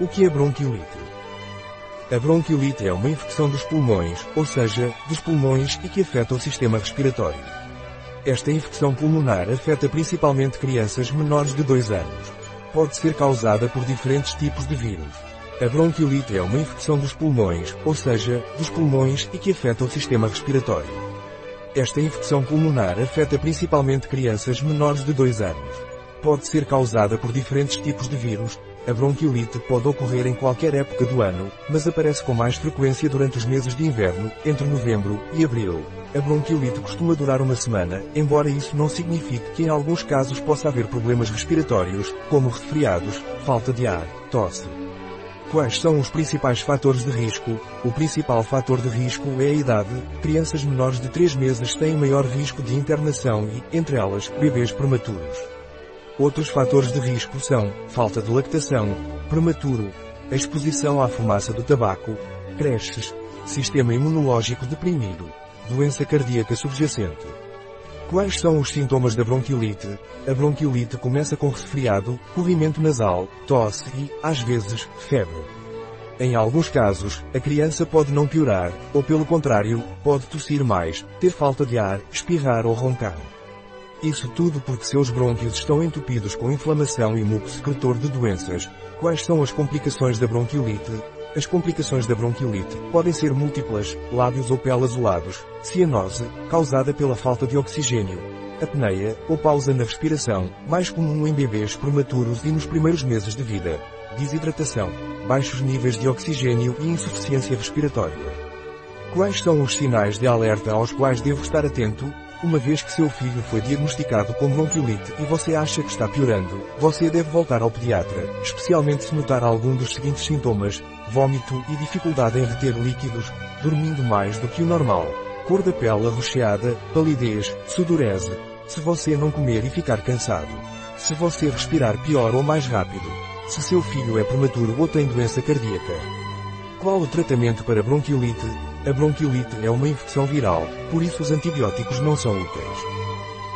O que é bronquiolite? A bronquiolite é uma infecção dos pulmões, ou seja, dos pulmões, e que afeta o sistema respiratório. Esta infecção pulmonar afeta principalmente crianças menores de 2 anos. Pode ser causada por diferentes tipos de vírus. A bronquiolite é uma infecção dos pulmões, ou seja, dos pulmões, e que afeta o sistema respiratório. Esta infecção pulmonar afeta principalmente crianças menores de 2 anos. Pode ser causada por diferentes tipos de vírus. A bronquiolite pode ocorrer em qualquer época do ano, mas aparece com mais frequência durante os meses de inverno, entre novembro e abril. A bronquiolite costuma durar uma semana, embora isso não signifique que em alguns casos possa haver problemas respiratórios, como resfriados, falta de ar, tosse. Quais são os principais fatores de risco? O principal fator de risco é a idade. Crianças menores de 3 meses têm maior risco de internação e, entre elas, bebês prematuros. Outros fatores de risco são falta de lactação, prematuro, a exposição à fumaça do tabaco, creches, sistema imunológico deprimido, doença cardíaca subjacente. Quais são os sintomas da bronquiolite? A bronquiolite começa com resfriado, corrimento nasal, tosse e, às vezes, febre. Em alguns casos, a criança pode não piorar, ou pelo contrário, pode tossir mais, ter falta de ar, espirrar ou roncar. Isso tudo porque seus brônquios estão entupidos com inflamação e muco secretor de doenças. Quais são as complicações da bronquiolite? As complicações da bronquiolite podem ser múltiplas: lábios ou pele azulados, cianose, causada pela falta de oxigênio, apneia, ou pausa na respiração, mais comum em bebês prematuros e nos primeiros meses de vida, desidratação, baixos níveis de oxigênio e insuficiência respiratória. Quais são os sinais de alerta aos quais devo estar atento? Uma vez que seu filho foi diagnosticado com bronquiolite e você acha que está piorando, você deve voltar ao pediatra, especialmente se notar algum dos seguintes sintomas: vômito e dificuldade em reter líquidos, dormindo mais do que o normal, cor da pele arroxeada, palidez, sudorese, se você não comer e ficar cansado, se você respirar pior ou mais rápido, se seu filho é prematuro ou tem doença cardíaca. Qual o tratamento para bronquiolite? A bronquiolite é uma infecção viral, por isso os antibióticos não são úteis.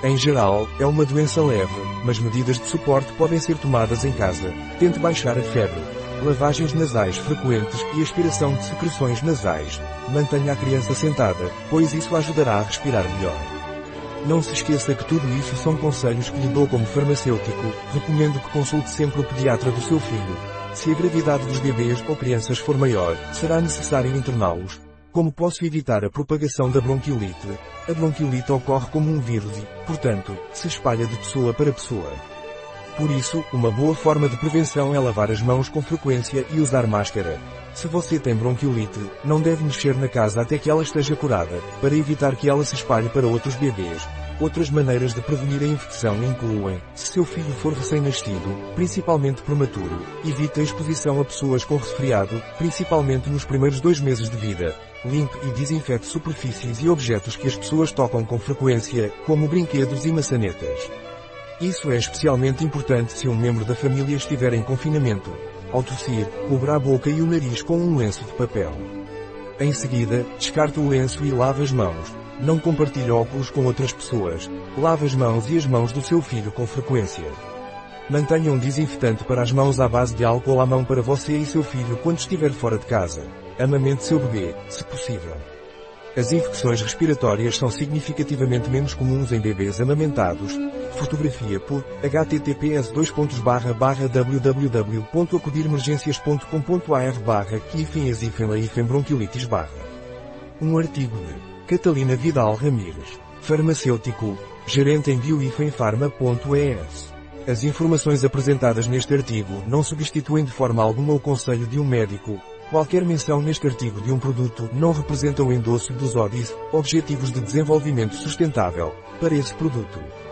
Em geral, é uma doença leve, mas medidas de suporte podem ser tomadas em casa. Tente baixar a febre, lavagens nasais frequentes e aspiração de secreções nasais. Mantenha a criança sentada, pois isso ajudará a respirar melhor. Não se esqueça que tudo isso são conselhos que lhe dou como farmacêutico. Recomendo que consulte sempre o pediatra do seu filho. Se a gravidade dos bebês ou crianças for maior, será necessário interná-los. Como posso evitar a propagação da bronquiolite? A bronquiolite ocorre como um vírus e, portanto, se espalha de pessoa para pessoa. Por isso, uma boa forma de prevenção é lavar as mãos com frequência e usar máscara. Se você tem bronquiolite, não deve mexer na casa até que ela esteja curada, para evitar que ela se espalhe para outros bebês. Outras maneiras de prevenir a infecção incluem, se seu filho for recém-nascido, principalmente prematuro, evite a exposição a pessoas com resfriado, principalmente nos primeiros 2 meses de vida. Limpe e desinfete superfícies e objetos que as pessoas tocam com frequência, como brinquedos e maçanetas. Isso é especialmente importante se um membro da família estiver em confinamento. Ao tossir, cubra a boca e o nariz com um lenço de papel. Em seguida, descarte o lenço e lave as mãos. Não compartilhe óculos com outras pessoas. Lave as mãos e as mãos do seu filho com frequência. Mantenha um desinfetante para as mãos à base de álcool à mão para você e seu filho quando estiver fora de casa. Amamente seu bebê, se possível. As infecções respiratórias são significativamente menos comuns em bebês amamentados. Fotografia por https://www.acudiremergencias.com.ar/kifenasifenlaifenbronquiolitis/. Um artigo de Catalina Vidal Ramírez, farmacêutico, gerente em bioifenfarma.es. As informações apresentadas neste artigo não substituem de forma alguma o conselho de um médico. Qualquer menção neste artigo de um produto não representa o endosso dos ODS, Objetivos de Desenvolvimento Sustentável, para esse produto.